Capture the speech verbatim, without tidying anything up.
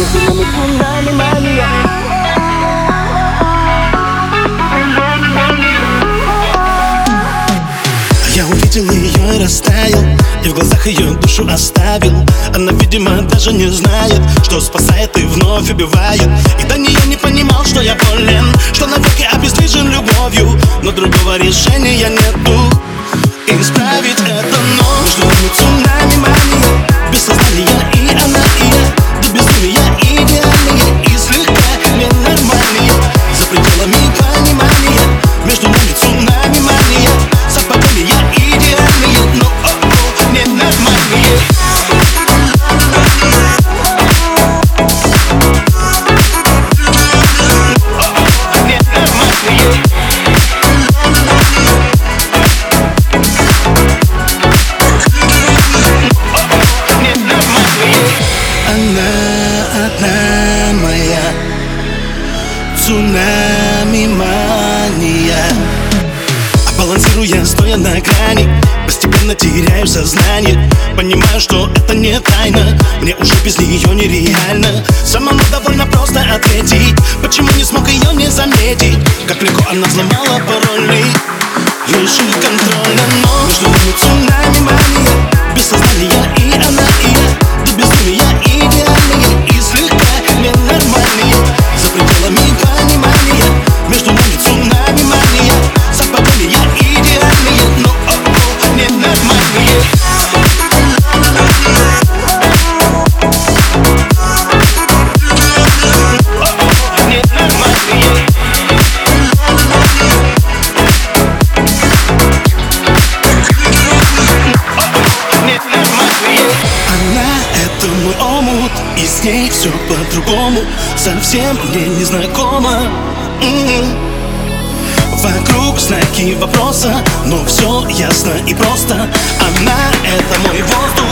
Nagsinamit mong dalimania. Я увидел ее, растаял, и в глазах ее душу оставил. Она, видимо, даже не знает, что спасает и вновь убивает. И до нее не понимал, что я болен, что навеки обездвижен любовью. Но другого решения нету, исправить это нужно. Цунами мания, без сознания и она, и я. До безумия идеальные и слегка ненормальные. За пределами понимания, между нами цунами мания. Совпадали я идеальные, но о-о, ненормальные. О-о, ненормальные. Она одна моя, цунами-мания. А балансируя, стоя на грани, постепенно теряю сознание. Понимаю, что это не тайна, мне уже без нее нереально. Самому довольно просто ответить, почему не смог ее не заметить. Как легко она взломала пароли, лишил контроля. Но между нами цунами-мания, без сознания и она, и я. До безумия идеальные и слегка ненормальные. За пределами понимания, между нами цунами-мания. Совпадали я идеальные, но о-о, ненормальные. О-о, ненормальные. И с ней все по-другому, совсем мне не знакомо. Вокруг знаки вопроса, но все ясно и просто. Она — это мой воздух.